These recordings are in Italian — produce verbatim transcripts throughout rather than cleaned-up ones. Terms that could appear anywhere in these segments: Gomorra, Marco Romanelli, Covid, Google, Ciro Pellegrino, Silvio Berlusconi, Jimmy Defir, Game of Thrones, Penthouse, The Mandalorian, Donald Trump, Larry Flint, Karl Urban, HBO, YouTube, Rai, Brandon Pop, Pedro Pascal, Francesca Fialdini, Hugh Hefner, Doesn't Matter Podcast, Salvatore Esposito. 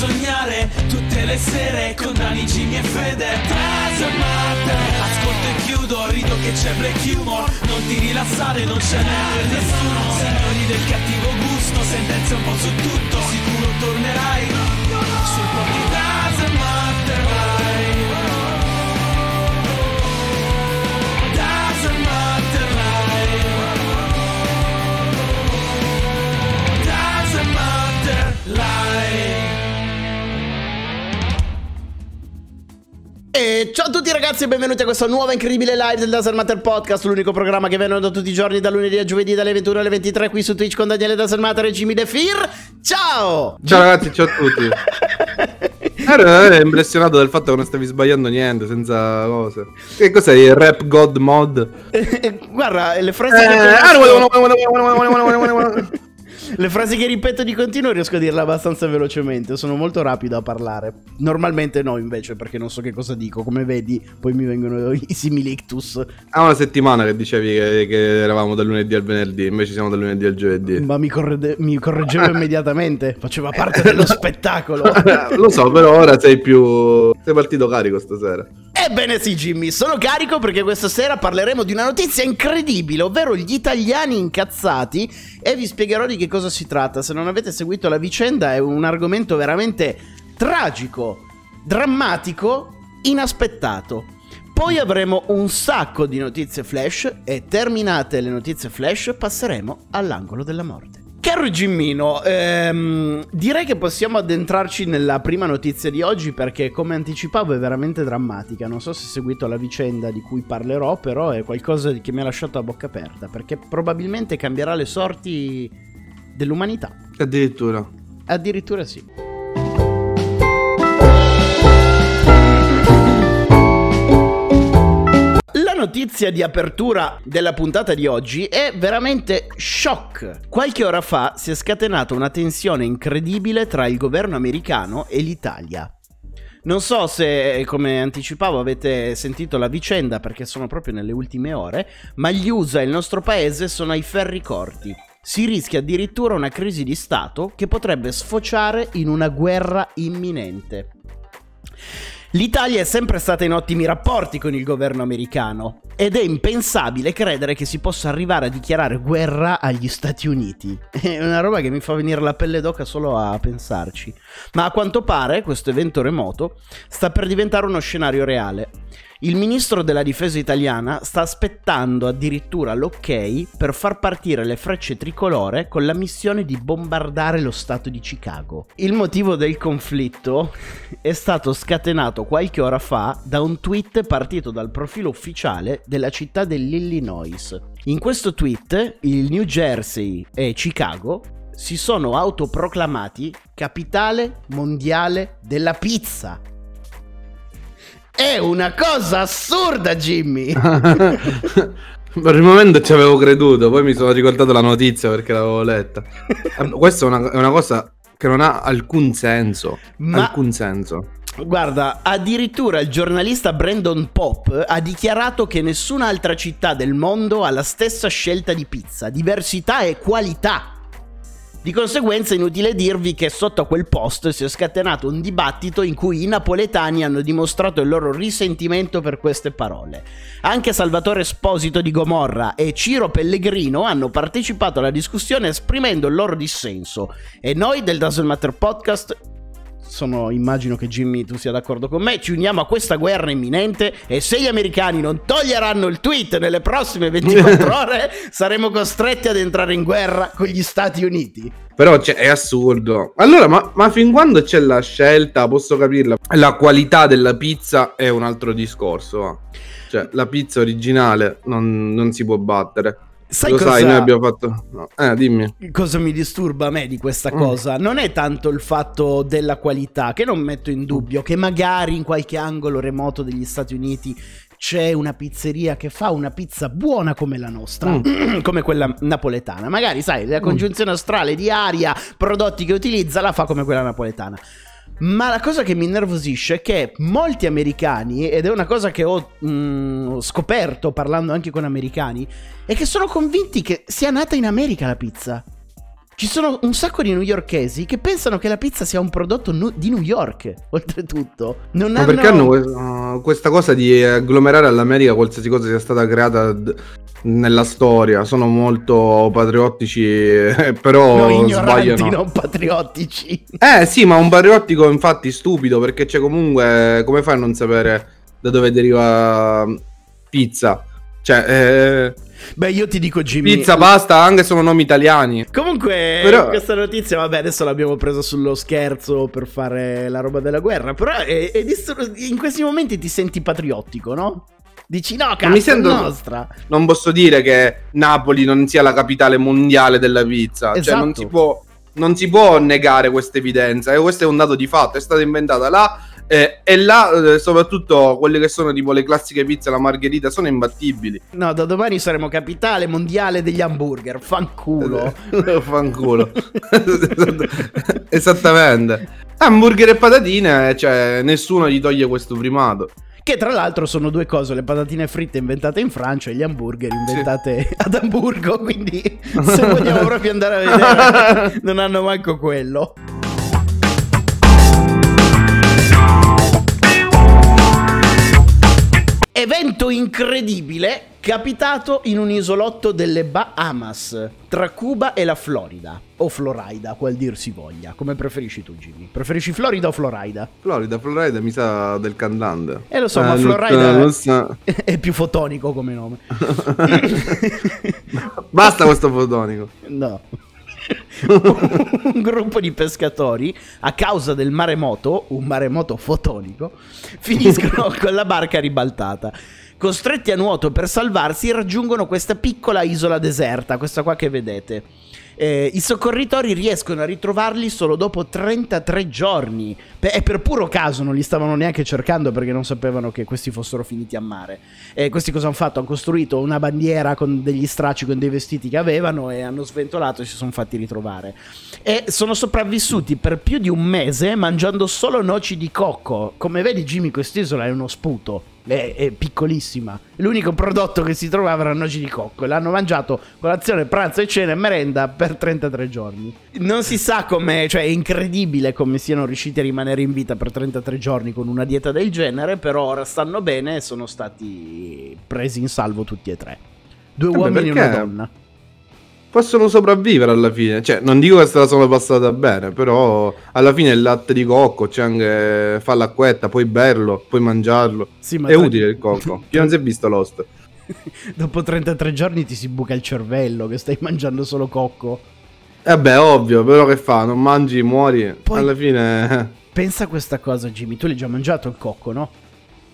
sognare tutte le sere con Dani, Jimmy e Fede. Doesn't matter. Ascolto e chiudo, rido che c'è black humor. Non ti rilassare, non ce n'è per nessuno. Signori del cattivo gusto, sentenze un po' su tutto. Sicuro tornerai sul proprio. Doesn't matter, vai. Doesn't matter, vai. Doesn't matter, vai. E ciao a tutti ragazzi e benvenuti a questa nuova incredibile live del Doesn't Matter Podcast, l'unico programma che viene da tutti i giorni, da lunedì a giovedì, dalle ventuno alle ventitré, qui su Twitch con Daniele Doesn't Matter e Jimmy Defir. Ciao! Ciao ragazzi, ciao a tutti. Ero impressionato dal fatto che non stavi sbagliando niente, senza cose. Che cos'è il rap god mod? Guarda, le frasi che... Le frasi che ripeto di continuo riesco a dirle abbastanza velocemente, sono molto rapido a parlare. Normalmente no invece, perché non so che cosa dico. Come vedi poi mi vengono i similictus. Ah, una settimana che dicevi che, che eravamo dal lunedì al venerdì, invece siamo dal lunedì al giovedì. Ma mi, corre- mi correggevo immediatamente, faceva parte dello spettacolo. Lo so, però ora sei più... sei partito carico stasera. Ebbene sì Jimmy, sono carico perché questa sera parleremo di una notizia incredibile, ovvero gli italiani incazzati, e vi spiegherò di che cosa si tratta. Se non avete seguito la vicenda è un argomento veramente tragico, drammatico, inaspettato. Poi avremo un sacco di notizie flash e terminate le notizie flash passeremo all'angolo della morte. Caro Gimmino, ehm, direi che possiamo addentrarci nella prima notizia di oggi perché, come anticipavo, è veramente drammatica. Non so se hai seguito la vicenda di cui parlerò, però è qualcosa che mi ha lasciato a bocca aperta perché probabilmente cambierà le sorti dell'umanità. Addirittura. Addirittura sì. La notizia di apertura della puntata di oggi è veramente shock. Qualche ora fa si è scatenata una tensione incredibile tra il governo americano e l'Italia. Non so se, come anticipavo, avete sentito la vicenda perché sono proprio nelle ultime ore, ma gli U S A e il nostro paese sono ai ferri corti. Si rischia addirittura una crisi di Stato che potrebbe sfociare in una guerra imminente. L'Italia è sempre stata in ottimi rapporti con il governo americano ed è impensabile credere che si possa arrivare a dichiarare guerra agli Stati Uniti. È una roba che mi fa venire la pelle d'oca solo a pensarci. Ma a quanto pare questo evento remoto sta per diventare uno scenario reale. Il ministro della difesa italiana sta aspettando addirittura l'ok per far partire le frecce tricolore con la missione di bombardare lo stato di Chicago. Il motivo del conflitto è stato scatenato qualche ora fa da un tweet partito dal profilo ufficiale della città dell'Illinois. In questo tweet il New Jersey e Chicago si sono autoproclamati capitale mondiale della pizza. È una cosa assurda, Jimmy! Per il momento ci avevo creduto, poi mi sono ricordato la notizia perché l'avevo letta. Questa è una, è una cosa che non ha alcun senso. Ma... alcun senso. Guarda, addirittura il giornalista Brandon Pop ha dichiarato che nessun'altra città del mondo ha la stessa scelta di pizza, diversità e qualità. Di conseguenza è inutile dirvi che sotto a quel post si è scatenato un dibattito in cui i napoletani hanno dimostrato il loro risentimento per queste parole. Anche Salvatore Esposito di Gomorra e Ciro Pellegrino hanno partecipato alla discussione esprimendo il loro dissenso. E noi del Doesn't Matter Podcast, sono, immagino che Jimmy tu sia d'accordo con me, ci uniamo a questa guerra imminente e se gli americani non toglieranno il tweet nelle prossime ventiquattro ore saremo costretti ad entrare in guerra con gli Stati Uniti. Però cioè, è assurdo. Allora ma, ma fin quando c'è la scelta, posso capirla, la qualità della pizza è un altro discorso, va. Cioè la pizza originale non, non si può battere. Sai lo cosa... sai, noi abbiamo fatto... No. Eh, dimmi. Cosa mi disturba a me di questa cosa? Non è tanto il fatto della qualità, che non metto in dubbio, che magari in qualche angolo remoto degli Stati Uniti c'è una pizzeria che fa una pizza buona come la nostra, mm. come quella napoletana. Magari, sai, la congiunzione astrale di aria, prodotti che utilizza, la fa come quella napoletana. Ma la cosa che mi innervosisce è che molti americani, ed è una cosa che ho mh, scoperto parlando anche con americani, è che sono convinti che sia nata in America la pizza. Ci sono un sacco di newyorkesi che pensano che la pizza sia un prodotto nu- di New York, oltretutto. Non Ma hanno... perché hanno uh, questa cosa di agglomerare all'America qualsiasi cosa sia stata creata d- nella storia? Sono molto patriottici, eh, però no, sbagliano. Non patriottici. Eh sì, ma un patriottico infatti stupido, perché c'è comunque... Come fai a non sapere da dove deriva pizza? Cioè... Eh... Beh, io ti dico Jimmy. Pizza, pasta, anche sono nomi italiani. Comunque, però... questa notizia, vabbè, adesso l'abbiamo presa sullo scherzo per fare la roba della guerra. Però è, è distru- in questi momenti ti senti patriottico, no? Dici no, cazzo, mi sento... è nostra. Non posso dire che Napoli non sia la capitale mondiale della pizza. Esatto. Cioè, non si può, non si può negare questa evidenza. E questo è un dato di fatto, è stata inventata là. Eh, e là, eh, soprattutto quelle che sono tipo le classiche pizze, la margherita, sono imbattibili. No, da domani saremo capitale mondiale degli hamburger. Fanculo. Fanculo. Esattamente. Hamburger e patatine, cioè, nessuno gli toglie questo primato. Che tra l'altro sono due cose, le patatine fritte inventate in Francia e gli hamburger inventate sì. ad Amburgo. Quindi, se vogliamo proprio andare a vedere, non hanno manco quello. Evento incredibile capitato in un isolotto delle Bahamas, tra Cuba e la Florida, o Florida, qual dir si voglia, come preferisci tu Jimmy? Preferisci Florida o Florida? Florida, Florida mi sa del cantante. Eh lo so, eh, ma Florida non so. È più fotonico come nome. Basta questo fotonico. No. Un gruppo di pescatori, a causa del maremoto, un maremoto fotonico, finiscono con la barca ribaltata. Costretti a nuoto per salvarsi, raggiungono questa piccola isola deserta, questa qua che vedete. Eh, I soccorritori riescono a ritrovarli solo dopo trentatré giorni. Pe- e per puro caso non li stavano neanche cercando, perché non sapevano che questi fossero finiti a mare. Eh, questi cosa hanno fatto? Hanno costruito una bandiera con degli stracci, con dei vestiti che avevano, e hanno sventolato e si sono fatti ritrovare. E sono sopravvissuti per più di un mese mangiando solo noci di cocco. Come vedi Jimmy, quest'isola è uno sputo. È, è piccolissima. L'unico prodotto che si trovava erano noci di cocco. L'hanno mangiato colazione, pranzo e cena e merenda per trentatré giorni. Non si sa come, cioè è incredibile come siano riusciti a rimanere in vita per trentatré giorni con una dieta del genere. Però ora stanno bene e sono stati presi in salvo tutti e tre. Due eh uomini e una donna. Possono sopravvivere alla fine. Cioè, non dico che se la sono passata bene, però alla fine il latte di cocco c'è, cioè anche fa l'acquetta, puoi berlo, puoi mangiarlo. Sì, ma è tra... utile il cocco. Chi non si è visto Lost? Dopo trentatré giorni ti si buca il cervello che stai mangiando solo cocco. Eh beh, ovvio, però che fa? Non mangi, muori. Poi, alla fine... pensa a questa cosa, Jimmy. Tu l'hai già mangiato il cocco, no?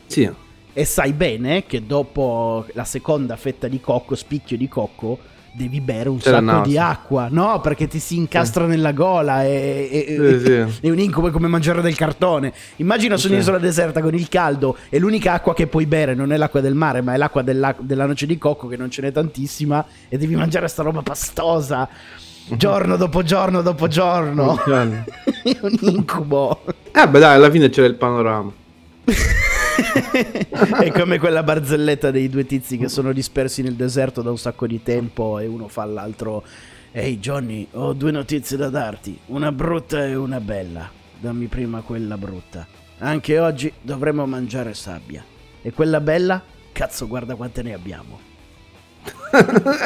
Sì. E sai bene che dopo la seconda fetta di cocco, spicchio di cocco, devi bere un C'è sacco di acqua, no? Perché ti si incastra eh. nella gola. E, e, sì, e, sì. È un incubo, come mangiare del cartone. Immagina su un'isola sì. deserta con il caldo, e l'unica acqua che puoi bere non è l'acqua del mare, ma è l'acqua della, della noce di cocco, che non ce n'è tantissima, e devi mangiare sta roba pastosa giorno dopo giorno dopo giorno. È un incubo. Eh beh dai, alla fine c'era il panorama. È come quella barzelletta dei due tizi che sono dispersi nel deserto da un sacco di tempo, e uno fa all'altro: ehi Johnny, ho due notizie da darti, una brutta e una bella. Dammi prima quella brutta. Anche oggi dovremo mangiare sabbia. E quella bella? Cazzo, guarda quante ne abbiamo.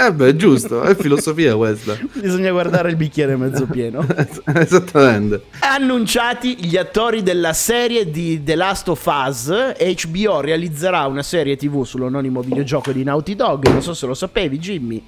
Eh beh, giusto, è filosofia questa. Bisogna guardare il bicchiere mezzo pieno. Esattamente. Annunciati gli attori della serie di The Last of Us. H B O realizzerà una serie tv sull'omonimo videogioco di Naughty Dog. Non so se lo sapevi, Jimmy.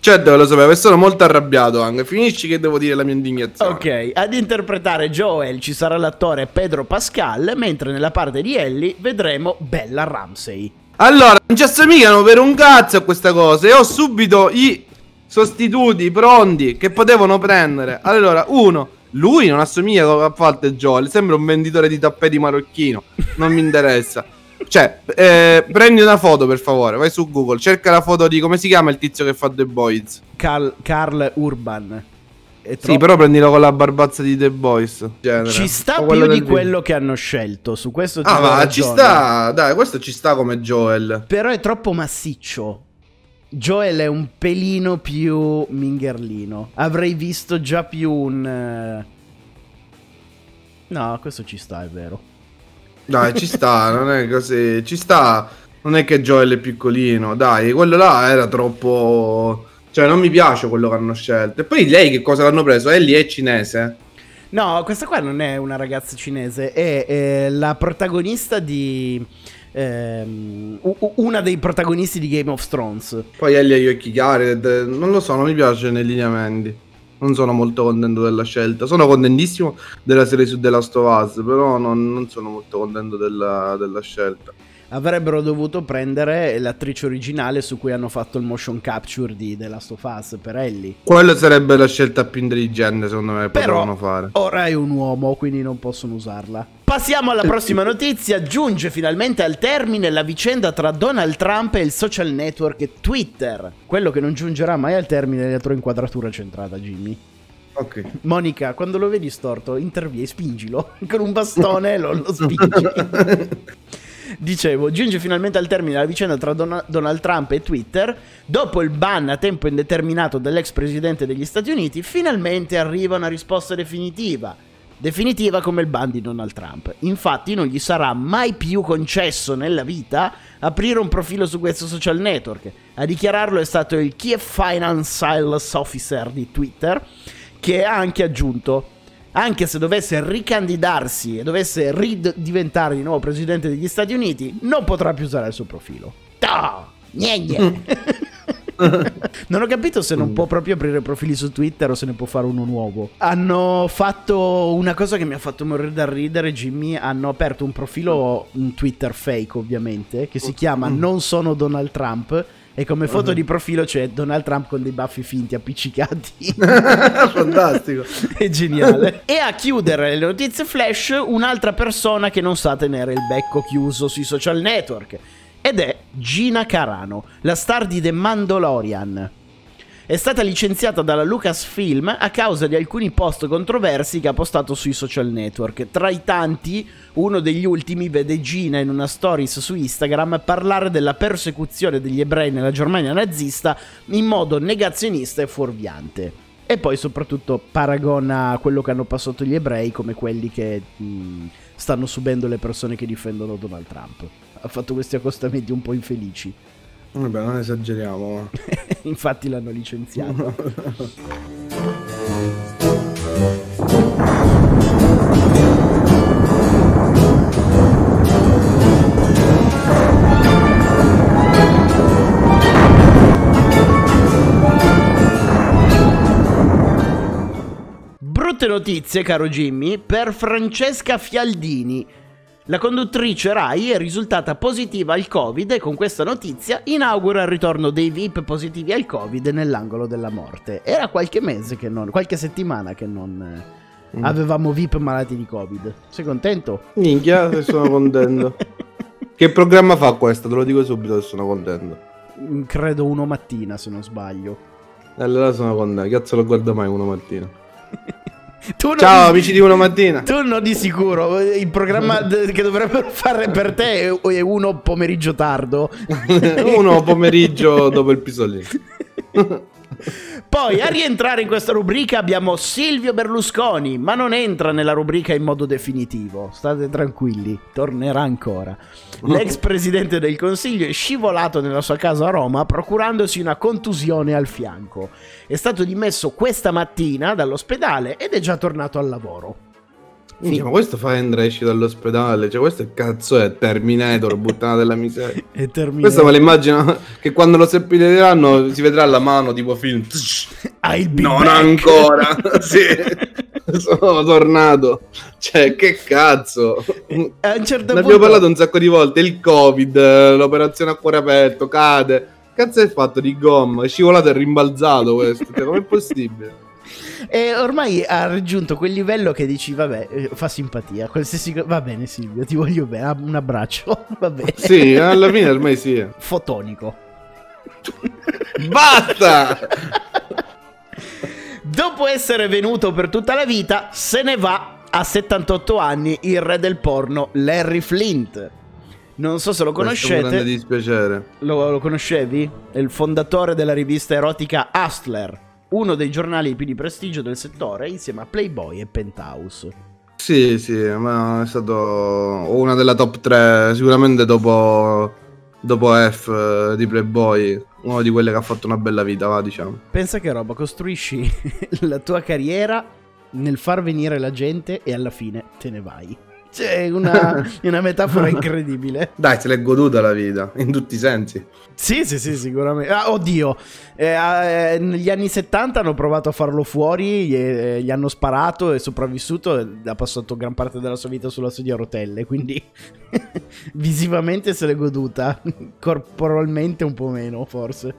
Certo che lo sapevo, e sono molto arrabbiato anche. Finisci che devo dire la mia indignazione. Ok, ad interpretare Joel ci sarà l'attore Pedro Pascal, mentre nella parte di Ellie vedremo Bella Ramsey. Allora, non ci assomigliano per un cazzo a questa cosa, e ho subito i sostituti pronti che potevano prendere. Allora, uno, lui non assomiglia a Fat Joel, sembra un venditore di tappeti marocchino, non mi interessa. Cioè, eh, prendi una foto per favore, vai su Google, cerca la foto di, come si chiama il tizio che fa The Boys? Karl, Karl Urban. Sì, però prendilo con la barbazza di The Boys. Genere. Ci sta più di quello che hanno scelto. Su questo ti Ah, ma ragione. Ci sta. Dai, questo ci sta come Joel. Però è troppo massiccio. Joel è un pelino più mingherlino. Avrei visto già più un... No, questo ci sta, è vero. Dai, ci sta, non è così. Ci sta, non è che Joel è piccolino. Dai, quello là era troppo... Cioè, non mi piace quello che hanno scelto. E poi lei che cosa l'hanno preso? Ellie è cinese? No, questa qua non è una ragazza cinese. È eh, la protagonista di... Ehm, una dei protagonisti di Game of Thrones. Poi Ellie ha gli occhi chiari. Non lo so, non mi piace nei lineamenti. Non sono molto contento della scelta. Sono contentissimo della serie su The Last of Us, però non, non sono molto contento della, della scelta. Avrebbero dovuto prendere l'attrice originale su cui hanno fatto il motion capture di The Last of Us per Ellie. Quella sarebbe la scelta più intelligente, secondo me, potevano fare. Ora è un uomo, quindi non possono usarla. Passiamo alla prossima notizia. Giunge finalmente al termine la vicenda tra Donald Trump e il social network Twitter. Quello che non giungerà mai al termine è la tua inquadratura centrata, Jimmy. Ok. Monica, quando lo vedi storto, intervieni, spingilo. Con un bastone lo, lo spingi. Dicevo, giunge finalmente al termine la vicenda tra Don- Donald Trump e Twitter. Dopo il ban a tempo indeterminato dell'ex presidente degli Stati Uniti, finalmente arriva una risposta definitiva. Definitiva come il ban di Donald Trump. Infatti non gli sarà mai più concesso nella vita aprire un profilo su questo social network. A dichiararlo è stato il Chief Financial Officer di Twitter, che ha anche aggiunto: anche se dovesse ricandidarsi e dovesse ridiventare di nuovo presidente degli Stati Uniti, non potrà più usare il suo profilo. Toh, niente. Non ho capito se non può proprio aprire profili su Twitter o se ne può fare uno nuovo. Hanno fatto una cosa che mi ha fatto morire da ridere, Jimmy. Hanno aperto un profilo, un Twitter fake ovviamente, che si chiama Non sono Donald Trump. E come foto uh-huh. di profilo c'è Donald Trump con dei baffi finti appiccicati. Fantastico. È geniale. E a chiudere le notizie flash, un'altra persona che non sa tenere il becco chiuso sui social network, ed è Gina Carano, la star di The Mandalorian. È stata licenziata dalla Lucasfilm a causa di alcuni post controversi che ha postato sui social network. Tra i tanti, uno degli ultimi vede Gina in una stories su Instagram parlare della persecuzione degli ebrei nella Germania nazista in modo negazionista e fuorviante. E poi soprattutto paragona quello che hanno passato gli ebrei come quelli che mh, stanno subendo le persone che difendono Donald Trump. Ha fatto questi accostamenti un po' infelici. Vabbè, non esageriamo, ma... Infatti l'hanno licenziato. Brutte notizie, caro Jimmy, per Francesca Fialdini. La conduttrice Rai è risultata positiva al Covid e con questa notizia inaugura il ritorno dei V I P positivi al Covid nell'angolo della morte. Era qualche mese che non, qualche settimana che non mm. avevamo V I P malati di Covid. Sei contento? Minchia, se sono contento. Che programma fa questo? Te lo dico subito che sono contento. Credo Uno Mattina, se non sbaglio. Allora sono contento, cazzo lo guardo mai Uno Mattina. Tu Ciao di, amici di Uno Mattina. Tu no, di sicuro. Il programma d- che dovrebbero fare per te è Uno Pomeriggio tardo. Uno pomeriggio dopo il pisolino. Poi a rientrare in questa rubrica abbiamo Silvio Berlusconi, ma non entra nella rubrica in modo definitivo. State tranquilli, tornerà ancora. L'ex presidente del Consiglio è scivolato nella sua casa a Roma procurandosi una contusione al fianco. È stato dimesso questa mattina dall'ospedale ed è già tornato al lavoro. Sì, ma questo fa entra e esci dall'ospedale. Cioè, questo è cazzo, è Terminator, buttana della miseria. È Terminator. Questo me lo immagino che quando lo seppelliranno si vedrà la mano tipo film. I'll be non back. Ancora. Sì. Sono tornato. Cioè, che cazzo. A un certo ne punto... abbiamo parlato un sacco di volte. Il Covid, l'operazione a cuore aperto, cade. Cazzo è fatto di gomma, è scivolato e rimbalzato questo. Cioè, com'è possibile? E ormai ha raggiunto quel livello che dici vabbè, fa simpatia qualsiasi... Va bene Silvio, ti voglio bene, un abbraccio, va bene. Sì, alla fine ormai sì. Fotonico. Basta! Dopo essere venuto per tutta la vita, se ne va a settantotto anni il re del porno Larry Flint. Non so se lo conoscete. Questo è un grande dispiacere. Lo, lo conoscevi? È il fondatore della rivista erotica Hustler, uno dei giornali più di prestigio del settore, insieme a Playboy e Penthouse. Sì, sì, ma è stato una della top tre, sicuramente dopo, dopo F di Playboy. Una di quelle che ha fatto una bella vita, va, diciamo. Pensa che roba, costruisci la tua carriera nel far venire la gente e alla fine te ne vai. C'è una, una metafora incredibile. Dai, se l'è goduta la vita, in tutti i sensi. Sì, sì, sì, sicuramente. Ah, oddio, eh, eh, negli anni settanta hanno provato a farlo fuori, gli, eh, gli hanno sparato, è sopravvissuto e ha passato gran parte della sua vita sulla sedia a rotelle, quindi visivamente se l'è goduta, corporalmente un po' meno, forse.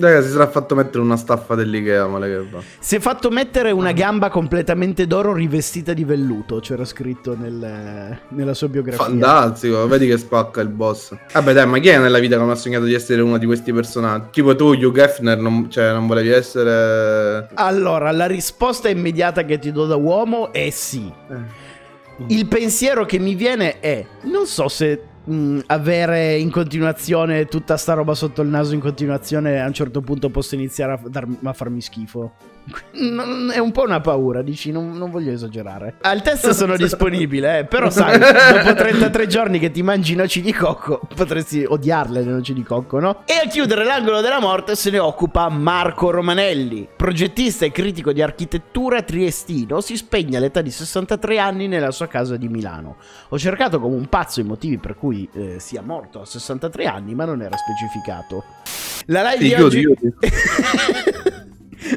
Ragazzi, si sarà fatto mettere una staffa dell'Ikea, male che va. Si è fatto mettere una gamba completamente d'oro rivestita di velluto, c'era scritto nel, nella sua biografia. Fantastico, vedi che spacca il boss. Vabbè dai, ma chi è nella vita che mi ha sognato di essere uno di questi personaggi? Tipo tu, Hugh Hefner, non, cioè non volevi essere... Allora, la risposta immediata che ti do da uomo è sì. Il pensiero che mi viene è, non so se... avere in continuazione tutta sta roba sotto il naso in continuazione a un certo punto posso iniziare a, dar- a farmi schifo. Non, è un po' una paura, dici, non, non voglio esagerare. Al test sono disponibile, eh, però sai, dopo trentatré giorni che ti mangi i noci di cocco potresti odiarle le noci di cocco, no? E a chiudere l'angolo della morte se ne occupa Marco Romanelli, progettista e critico di architettura triestino. Si spegne all'età di sessantatré anni nella sua casa di Milano. Ho cercato come un pazzo i motivi per cui eh, sia morto a sessantatré anni, ma non era specificato. La live sì, di oggi... Io, io.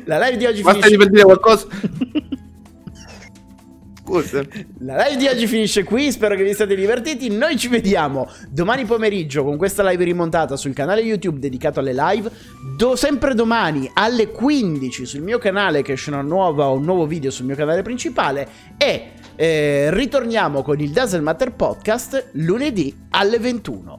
La live di oggi Basta finisce... di qualcosa. Scusa. La live di oggi finisce qui, spero che vi siate divertiti. Noi ci vediamo domani pomeriggio con questa live rimontata sul canale YouTube dedicato alle live. Do sempre domani alle quindici sul mio canale, che esce una nuova, un nuovo video sul mio canale principale. E eh, ritorniamo con il Doesn't Matter Podcast lunedì alle ventuno.